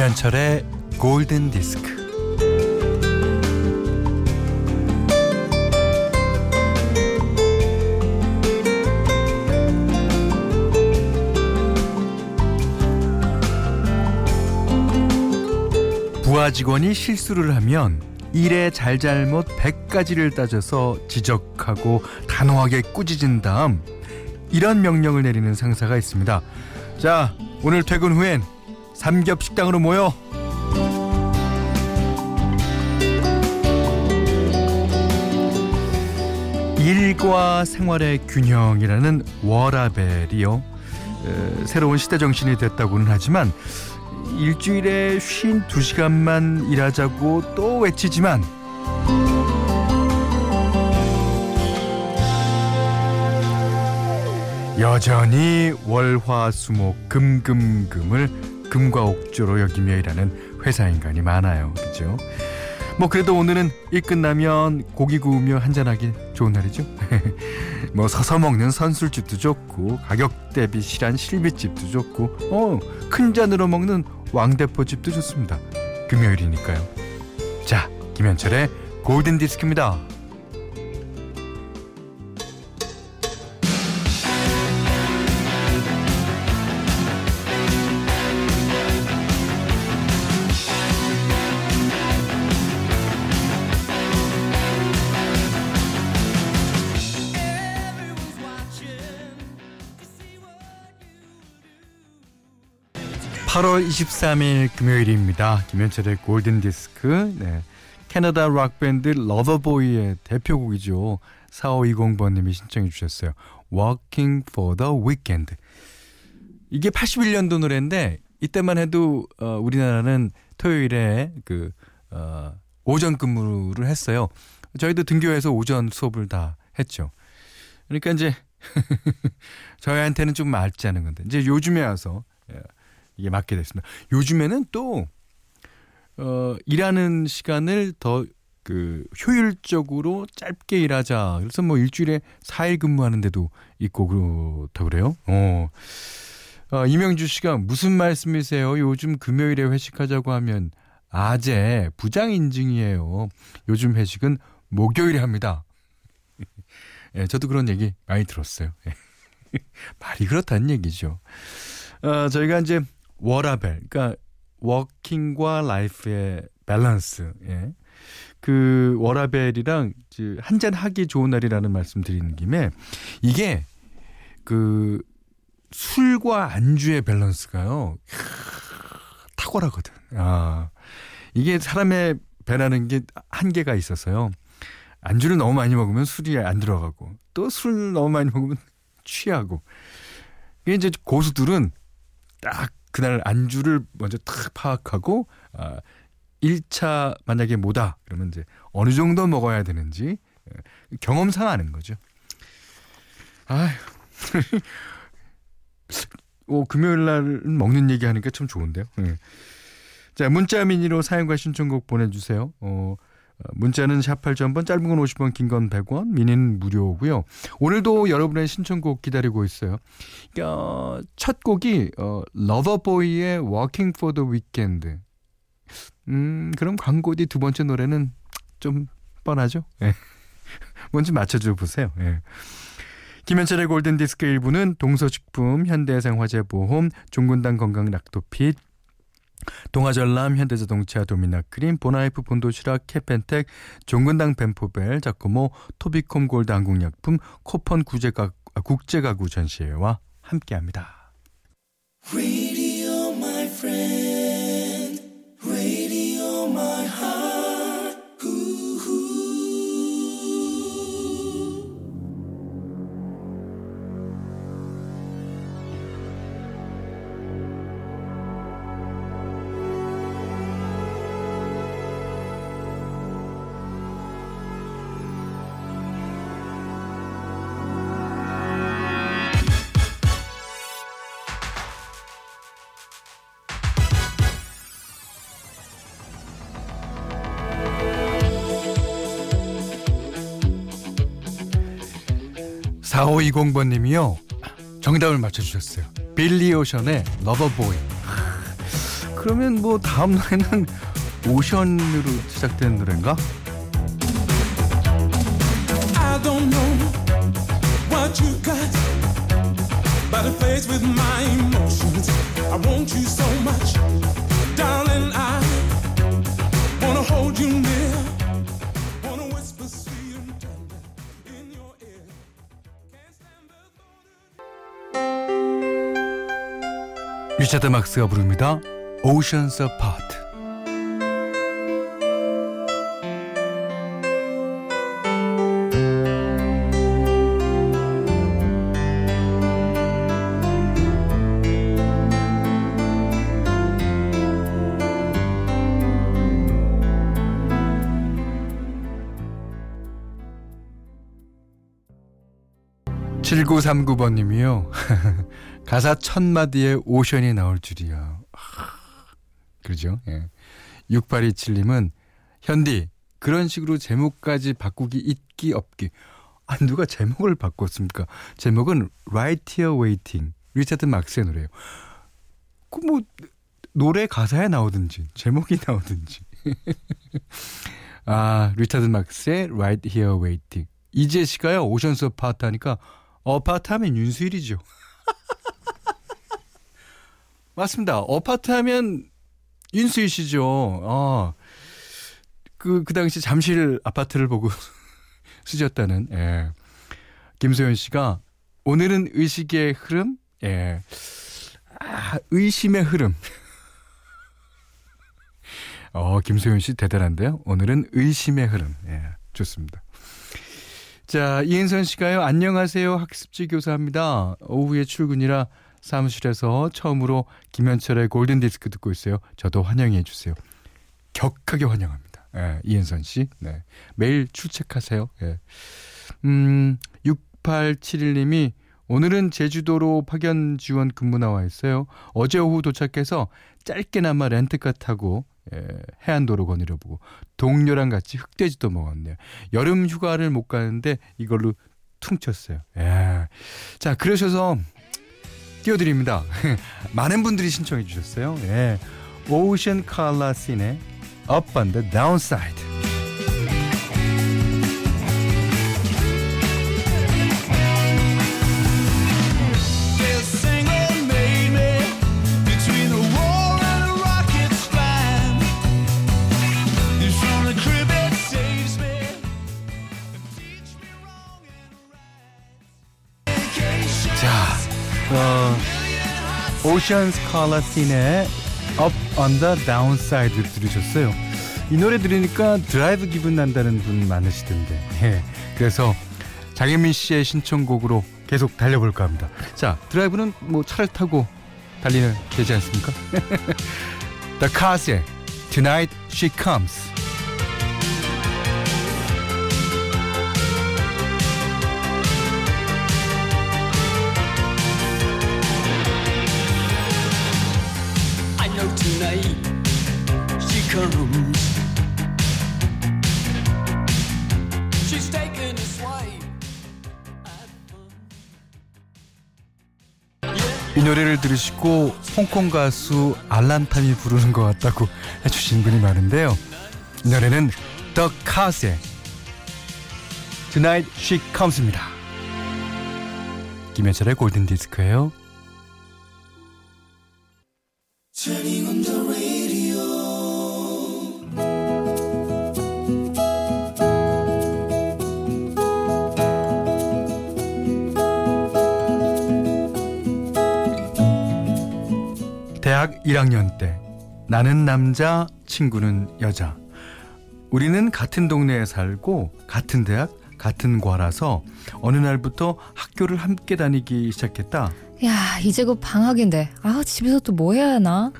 김현철의 골든디스크. 부하 직원이 실수를 하면 일의 잘잘못 100가지를 따져서 지적하고 단호하게 꾸짖은 다음 이런 명령을 내리는 상사가 있습니다. 자, 오늘 퇴근 후엔 삼겹 식당으로 모여. 일과 생활의 균형이라는 워라벨이요, 새로운 시대 정신이 됐다고는 하지만 일주일에 52시간만 일하자고 또 외치지만 여전히 월화수목 금금금을 금과 옥조로 여기며 일하는 회사 인간이 많아요. 그렇죠? 뭐 그래도 오늘은 일 끝나면 고기 구우며 한잔하기 좋은 날이죠. 뭐 서서 먹는 선술집도 좋고 가격 대비 실한 실비집도 좋고 큰 잔으로 먹는 왕대포집도 좋습니다. 금요일이니까요. 자, 김현철의 골든디스크입니다. 8월 23일 금요일입니다. 김현철의 골든디스크. 네. 캐나다 락밴드 러버보이의 대표곡이죠. 4520번님이 신청해 주셨어요. Working for the Weekend. 이게 81년도 노래인데 이때만 해도 우리나라는 토요일에 오전 근무를 했어요. 저희도 등교해서 오전 수업을 다 했죠. 그러니까 이제 저희한테는 좀 맞지 않은 건데 이제 요즘에 와서 이게 맞게 됐습니다. 요즘에는 또 일하는 시간을 더 효율적으로 짧게 일하자. 그래서 뭐 일주일에 4일 근무하는 데도 있고 그렇다고 그래요. 이명주 씨가 무슨 말씀이세요? 요즘 금요일에 회식하자고 하면 아재 부장 인증이에요. 요즘 회식은 목요일에 합니다. 예, 저도 그런 얘기 많이 들었어요. 말이 그렇다는 얘기죠. 저희가 이제 워라벨, 그러니까 워킹과 라이프의 밸런스, 예. 그 워라벨이랑 한잔 하기 좋은 날이라는 말씀 드리는 김에 이게 그 술과 안주의 밸런스가요 탁월하거든. 아, 이게 사람의 배라는 게 한계가 있어서요. 안주를 너무 많이 먹으면 술이 안 들어가고 또 술을 너무 많이 먹으면 취하고. 이게 이제 고수들은 딱 그날 안주를 먼저 탁 파악하고 1차 만약에 뭐다 그러면 이제 어느 정도 먹어야 되는지 경험상 아는 거죠. 아휴. 금요일 날 먹는 얘기 하니까 참 좋은데요. 네. 자, 문자 미니로 사연과 신청곡 보내주세요. 문자는 샵 8000번, 짧은 건 50원, 긴 건 100원, 미니는 무료고요. 오늘도 여러분의 신청곡 기다리고 있어요. 첫 곡이 러버보이의 Working for the Weekend. 그럼 광고 뒤 두 번째 노래는 좀 뻔하죠? 네. 뭔지 맞춰줘 보세요. 네. 김현철의 골든디스크 1부는 동서식품, 현대해상화재보험, 종근당 건강락토핏, 동아전람, 현대자동차, 도미나크림, 보나이프, 본도시락, 캐펜텍, 종근당 벤포벨, 자코모, 토비콤 골드 한국약품, 코펀 국제가구 전시회와 함께합니다. Radio my friend, radio my heart. 님이요, 정답을 맞춰주셨어요. 빌리 오션의 러버보이. 그러면 뭐 다음 노래는 오션으로 시작된 노래인가? I don't know what you got but it plays with my emotions I want you so much darling I wanna hold you near 리차드 막스가 부릅니다. 오션스 파트. 그리고 39번님이요. 가사 첫 마디에 오션이 나올 줄이야. 그렇죠? 예. 6827님은 현디 그런 식으로 제목까지 바꾸기 있기 없기. 아, 누가 제목을 바꿨습니까? 제목은 Right Here Waiting. 리차드 막스의 노래예요. 그 뭐 노래 가사에 나오든지 제목이 나오든지. 아, 리차드 막스의 Right Here Waiting. 이재 씨가요. 오션스 파트 하니까 어파트 하면 윤수일이죠. 맞습니다. 어파트 하면 윤수일 씨죠. 그 당시 잠실 아파트를 보고 쓰셨다는. 예. 김소연 씨가 오늘은 의식의 흐름. 예. 아, 의심의 흐름. 김소연 씨 대단한데요. 오늘은 의심의 흐름. 예. 좋습니다. 자, 이은선 씨가요. 안녕하세요. 학습지 교사입니다. 오후에 출근이라 사무실에서 처음으로 김현철의 골든디스크 듣고 있어요. 저도 환영해 주세요. 격하게 환영합니다. 예, 이은선 씨. 네. 매일 출첵하세요. 예. 6871님이 오늘은 제주도로 파견 지원 근무 나와 있어요. 어제 오후 도착해서 짧게나마 렌트카 타고 예, 해안도로 거닐어보고 동료랑 같이 흑돼지도 먹었네요. 여름 휴가를 못 가는데 이걸로 퉁쳤어요. 예. 자, 그러셔서 띄워드립니다. 많은 분들이 신청해 주셨어요. 예. 오션 컬러 신의 Up on the Downside. 오션스 컬러 신의 Up on the Downside 들으셨어요. 이 노래 들으니까 드라이브 기분 난다는 분 많으시던데. 예. 그래서 장혜민 씨의 신청곡으로 계속 달려볼까 합니다. 자, 드라이브는 뭐 차를 타고 달리면 되지 않습니까? The Cars의 Tonight She Comes. Tonight she comes. She's taking a swipe at fun. 이 노래를 들으시고 홍콩 가수 알란탐이 부르는 것 같다고 해주신 분이 많은데요. 이 노래는 The Cars의 Tonight She Comes입니다. 김현철의 골든 디스크예요. Turning on the radio. 대학 1학년 때 나는 남자, 친구는 여자. 우리는 같은 동네에 살고 같은 대학, 같은 과라서 어느 날부터 학교를 함께 다니기 시작했다. 야, 이제 곧 방학인데 아, 집에서 또 뭐 해야 하나?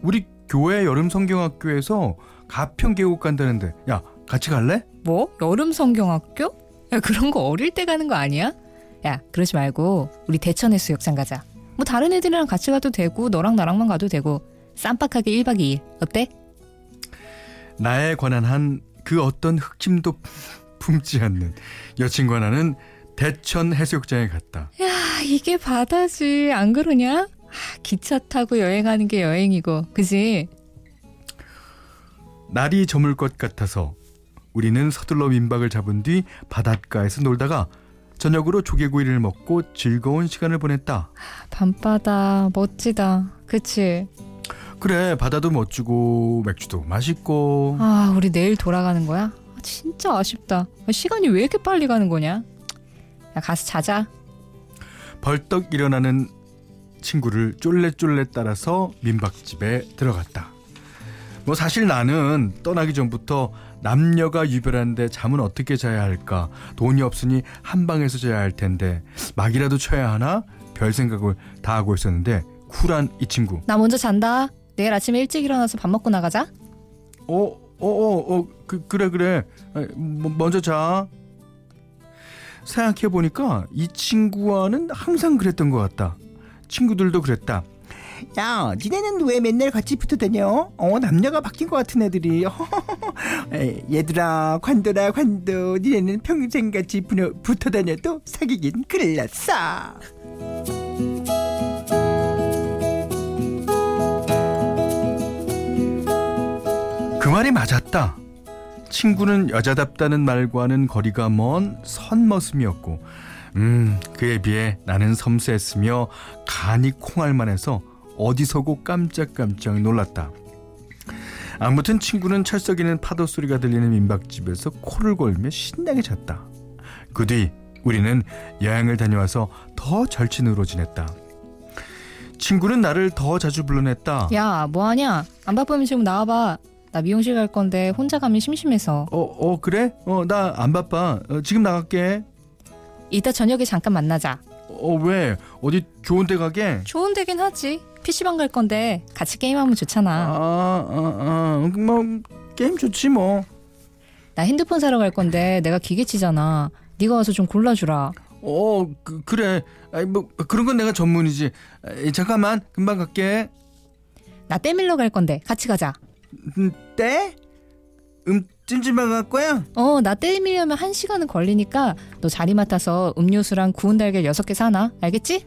우리 교회 여름 성경학교에서 가평 계곡 간다는데 야, 같이 갈래? 뭐? 여름 성경학교? 야, 그런 거 어릴 때 가는 거 아니야? 야, 그러지 말고 우리 대천의 수욕장 가자. 뭐 다른 애들이랑 같이 가도 되고 너랑 나랑만 가도 되고 쌈박하게 1박 2일 어때? 나에 관한 한 그 어떤 흑심도 품지 않는 여친과 나는 대천 해수욕장에 갔다. 야, 이게 바다지. 안 그러냐? 기차 타고 여행하는 게 여행이고, 그지? 날이 저물 것 같아서 우리는 서둘러 민박을 잡은 뒤 바닷가에서 놀다가 저녁으로 조개구이를 먹고 즐거운 시간을 보냈다. 밤바다 멋지다, 그치? 그래, 바다도 멋지고 맥주도 맛있고. 아, 우리 내일 돌아가는 거야? 진짜 아쉽다. 시간이 왜 이렇게 빨리 가는 거냐? 야, 가서 자자. 벌떡 일어나는 친구를 쫄래쫄래 따라서 민박집에 들어갔다. 뭐 사실 나는 떠나기 전부터 남녀가 유별한데 잠은 어떻게 자야 할까, 돈이 없으니 한 방에서 자야 할 텐데 막이라도 쳐야 하나, 별 생각을 다 하고 있었는데 쿨한 이 친구. 나 먼저 잔다. 내일 아침에 일찍 일어나서 밥 먹고 나가자. 그래. 먼저 자. 생각해보니까 이 친구와는 항상 그랬던 것 같다. 친구들도 그랬다. 야, 니네는 왜 맨날 같이 붙어 다녀? 남녀가 바뀐 것 같은 애들이. 얘들아, 관둬라 관둬. 니네는 평생 같이 붙어 다녀도 사귀긴 그랬어. 그 말이 맞았다. 친구는 여자답다는 말과는 거리가 먼 선머슴이었고, 그에 비해 나는 섬세했으며 간이 콩알만해서 어디서고 깜짝깜짝 놀랐다. 아무튼 친구는 철썩이는 파도 소리가 들리는 민박집에서 코를 골며 신나게 잤다. 그 뒤 우리는 여행을 다녀와서 더 절친으로 지냈다. 친구는 나를 더 자주 불러냈다. 야, 뭐하냐? 안 바쁘면 지금 나와봐. 나 미용실 갈 건데 혼자 가면 심심해서. 그래? 나 안 바빠. 지금 나갈게. 이따 저녁에 잠깐 만나자. 왜? 어디 좋은 데 가게? 좋은 데긴 하지. PC방 갈 건데 같이 게임하면 좋잖아. 게임 좋지 뭐. 나 핸드폰 사러 갈 건데 내가 기계치잖아. 네가 와서 좀 골라주라. 그래. 그런 건 내가 전문이지. 잠깐만, 금방 갈게. 나 때밀러 갈 건데 같이 가자. 때? 찜질방 갈 거야? 나 때밀려면 1시간은 걸리니까 너 자리 맡아서 음료수랑 구운 달걀 6개 사놔. 알겠지?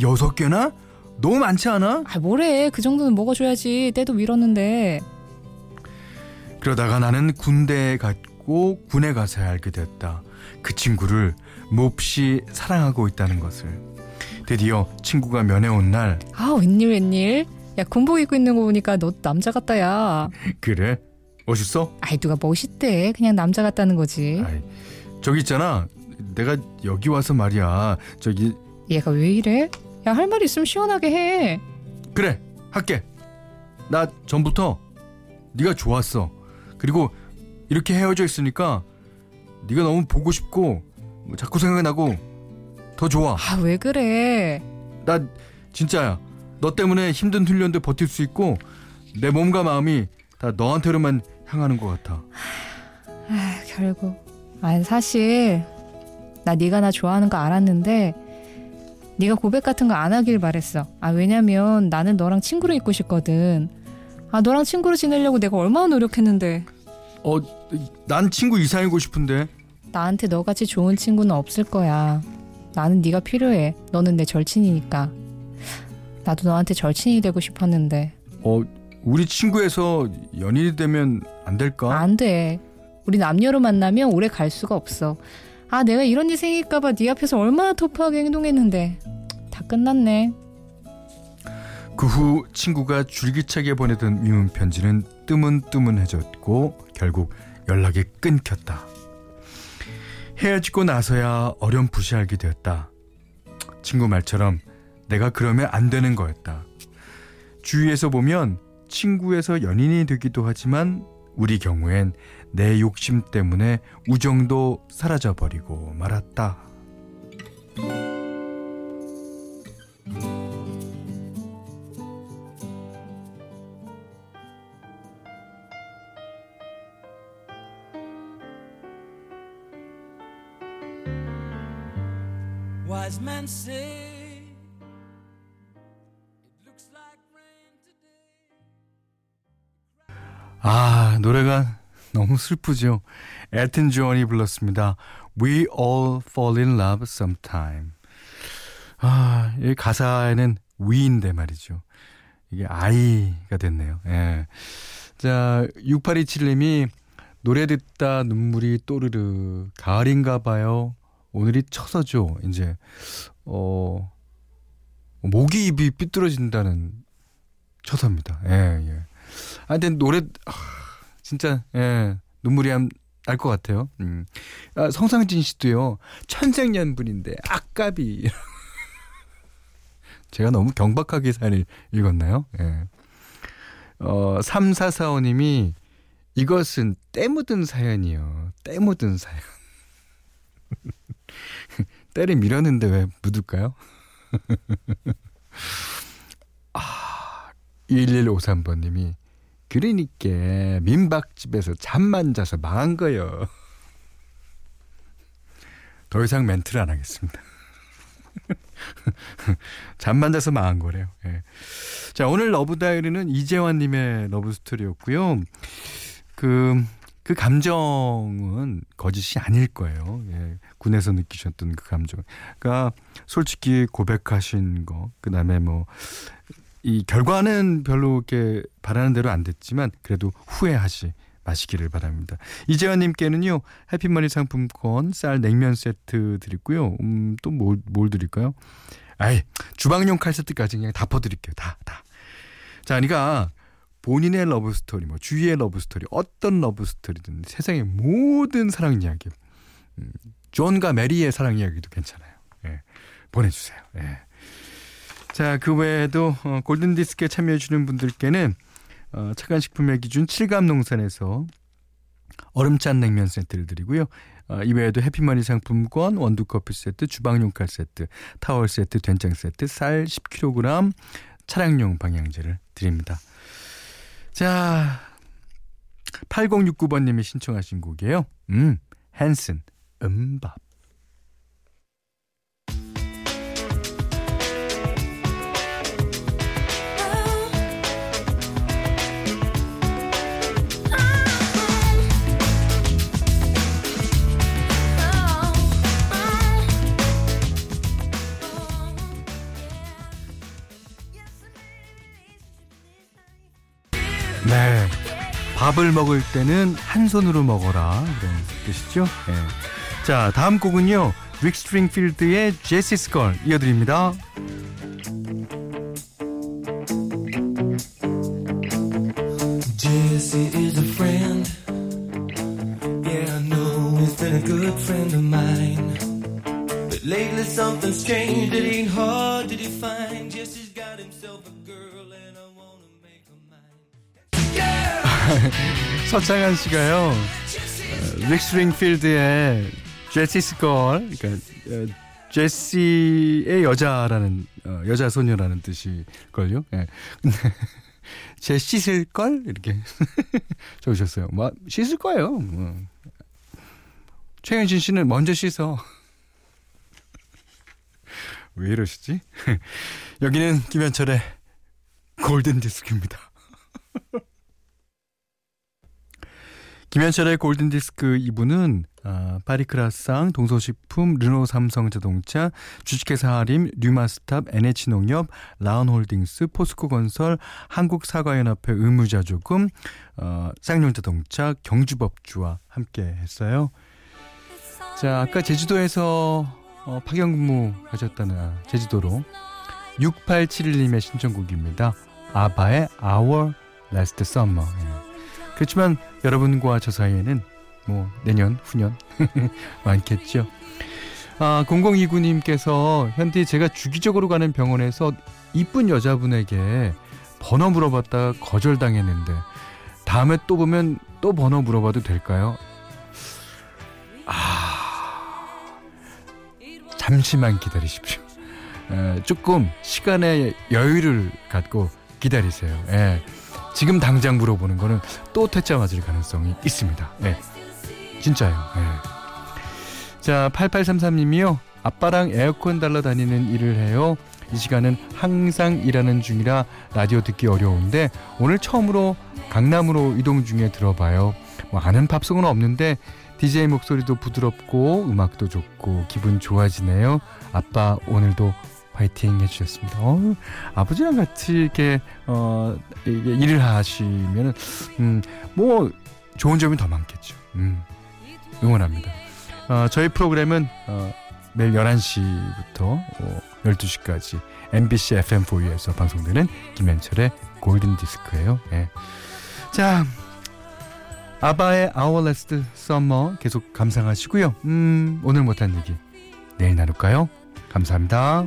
6개나? 너무 많지 않아? 아, 뭐래. 그 정도는 먹어줘야지. 때도 미뤘는데. 그러다가 나는 군대에 갔고 군에 가서야 알게 됐다. 그 친구를 몹시 사랑하고 있다는 것을. 드디어 친구가 면회 온 날. 아, 웬일. 야, 군복 입고 있는 거 보니까 너 남자 같다, 야. 그래? 멋있어? 아이, 누가 멋있대. 그냥 남자 같다는 거지. 아이, 저기 있잖아. 내가 여기 와서 말이야. 저기. 얘가 왜 이래? 야, 할 말 있으면 시원하게 해. 그래, 할게. 나 전부터 네가 좋았어. 그리고 이렇게 헤어져 있으니까 네가 너무 보고 싶고 뭐 자꾸 생각나고 더 좋아. 아, 왜 그래? 나 진짜야. 너 때문에 힘든 훈련도 버틸 수 있고 내 몸과 마음이 다 너한테로만 향하는 것 같아. 결국. 사실 나 네가 나 좋아하는 거 알았는데 네가 고백 같은 거 안 하길 바랬어. 왜냐면 나는 너랑 친구로 있고 싶거든. 너랑 친구로 지내려고 내가 얼마나 노력했는데. 난 친구 이상이고 싶은데. 나한테 너같이 좋은 친구는 없을 거야. 나는 네가 필요해. 너는 내 절친이니까. 나도 너한테 절친이 되고 싶었는데. 우리 친구에서 연인이 되면 안 될까? 안 돼. 우리 남녀로 만나면 오래 갈 수가 없어. 내가 이런 일 생길까봐 네 앞에서 얼마나 터프하게 행동했는데. 다 끝났네. 그 후 친구가 줄기차게 보내던 미운 편지는 뜨문뜨문해졌고 결국 연락이 끊겼다. 헤어지고 나서야 어렴풋이 알게 되었다. 친구 말처럼 내가 그러면 안 되는 거였다. 주위에서 보면 친구에서 연인이 되기도 하지만 우리 경우엔 내 욕심 때문에 우정도 사라져버리고 말았다. Wise men say 노래가 너무 슬프죠. 엘튼 존이 불렀습니다. We all fall in love sometime. 이 가사에는 위인데 말이죠. 이게 아이가 됐네요. 예. 자, 6827님이 노래 듣다 눈물이 또르르 가을인가 봐요. 오늘이 처서죠. 이제 모기 입이 삐뚤어진다는 처서입니다. 예, 예. 아, 근데 노래 진짜 예, 눈물이 날 것 같아요. 아, 성상진 씨도요. 천생연분인데 아깝이. 제가 너무 경박하게 사연을 읽었나요? 예. 3445님이 이것은 때 묻은 사연이요. 때 묻은 사연. 때를 밀었는데 왜 묻을까요? 1153번님이 그러니까 민박집에서 잠만 자서 망한 거요. 더 이상 멘트를 안 하겠습니다. 잠만 자서 망한 거래요. 예. 자, 오늘 러브다이어리는 이재환님의 러브스토리였고요. 그 감정은 거짓이 아닐 거예요. 예. 군에서 느끼셨던 그 감정. 그러니까 솔직히 고백하신 거, 그 다음에 뭐 이 결과는 별로 이렇게 바라는 대로 안 됐지만 그래도 후회하지 마시기를 바랍니다. 이재환님께는요, 해피머니 상품권, 쌀 냉면 세트 드리고요. 또 뭘 드릴까요? 아이, 주방용 칼 세트까지 그냥 다 퍼드릴게요. 다. 자, 그러니까 본인의 러브스토리, 뭐 주위의 러브스토리, 어떤 러브스토리든 세상의 모든 사랑 이야기, 존과 메리의 사랑 이야기도 괜찮아요. 예, 보내주세요. 예. 자, 그 외에도 골든디스크에 참여해주는 분들께는 착한 식품의 기준 7감농산에서 얼음짠 냉면 세트를 드리고요. 이외에도 해피머니 상품권, 원두커피 세트, 주방용 칼 세트, 타월 세트, 된장 세트, 쌀 10kg, 차량용 방향제를 드립니다. 자, 8069번님이 신청하신 곡이에요. 헨슨, 음밥. 네, 밥을 먹을 때는 한 손으로 먹어라, 이런 뜻이죠. 네. 자, 다음 곡은요, 릭 스트링필드의 제시스 걸 이어드립니다. Jesse is a friend. Yeah, I know he's been a good friend of mine. But lately something's changed. It ain't hard to define. Jesse's got himself a girl and I wanna make her mine. 서창현 씨가요, 릭 스트링필드의 제시스 걸, 그러니까 제시의 여자라는 여자 소녀라는 뜻이걸요. 예. 제 씻을 걸 이렇게 적으셨어요. 뭐 씻을 거예요. 뭐. 최현진 씨는 먼저 씻어. 왜 이러시지? 여기는 김현철의 골든 디스크입니다. 김현철의 골든디스크 2부는 파리크라상, 동서식품, 르노삼성자동차, 주식회사 하림, 류마스탑, NH농협, 라온홀딩스, 포스코건설, 한국사과연합회 의무자조금, 쌍용자동차, 경주법주와 함께했어요. 자, 아까 제주도에서 파견근무하셨다는 제주도로 6871님의 신청곡입니다. 아바의 Our Last Summer. 그렇지만 여러분과 저 사이에는 뭐 내년, 후년 많겠죠. 아, 0029님께서 현디, 제가 주기적으로 가는 병원에서 이쁜 여자분에게 번호 물어봤다가 거절당했는데 다음에 또 보면 또 번호 물어봐도 될까요? 잠시만 기다리십시오. 조금 시간의 여유를 갖고 기다리세요. 예. 지금 당장 물어보는 거는 또 퇴짜 맞을 가능성이 있습니다. 네. 진짜요. 네. 자, 8833님이요. 아빠랑 에어컨 달러 다니는 일을 해요. 이 시간은 항상 일하는 중이라 라디오 듣기 어려운데 오늘 처음으로 강남으로 이동 중에 들어봐요. 뭐 아는 팝송은 없는데 DJ 목소리도 부드럽고 음악도 좋고 기분 좋아지네요. 아빠 오늘도 파이팅 해주셨습니다. 아버지랑 같이 이렇게 일을 하시면 뭐 좋은 점이 더 많겠죠. 응원합니다. 저희 프로그램은 매일 11시부터 12시까지 MBC FM4U에서 방송되는 김현철의 골든디스크예요. 예. 자, 아바의 Our Last Summer 계속 감상하시고요. 오늘 못한 얘기 내일 나눌까요? 감사합니다.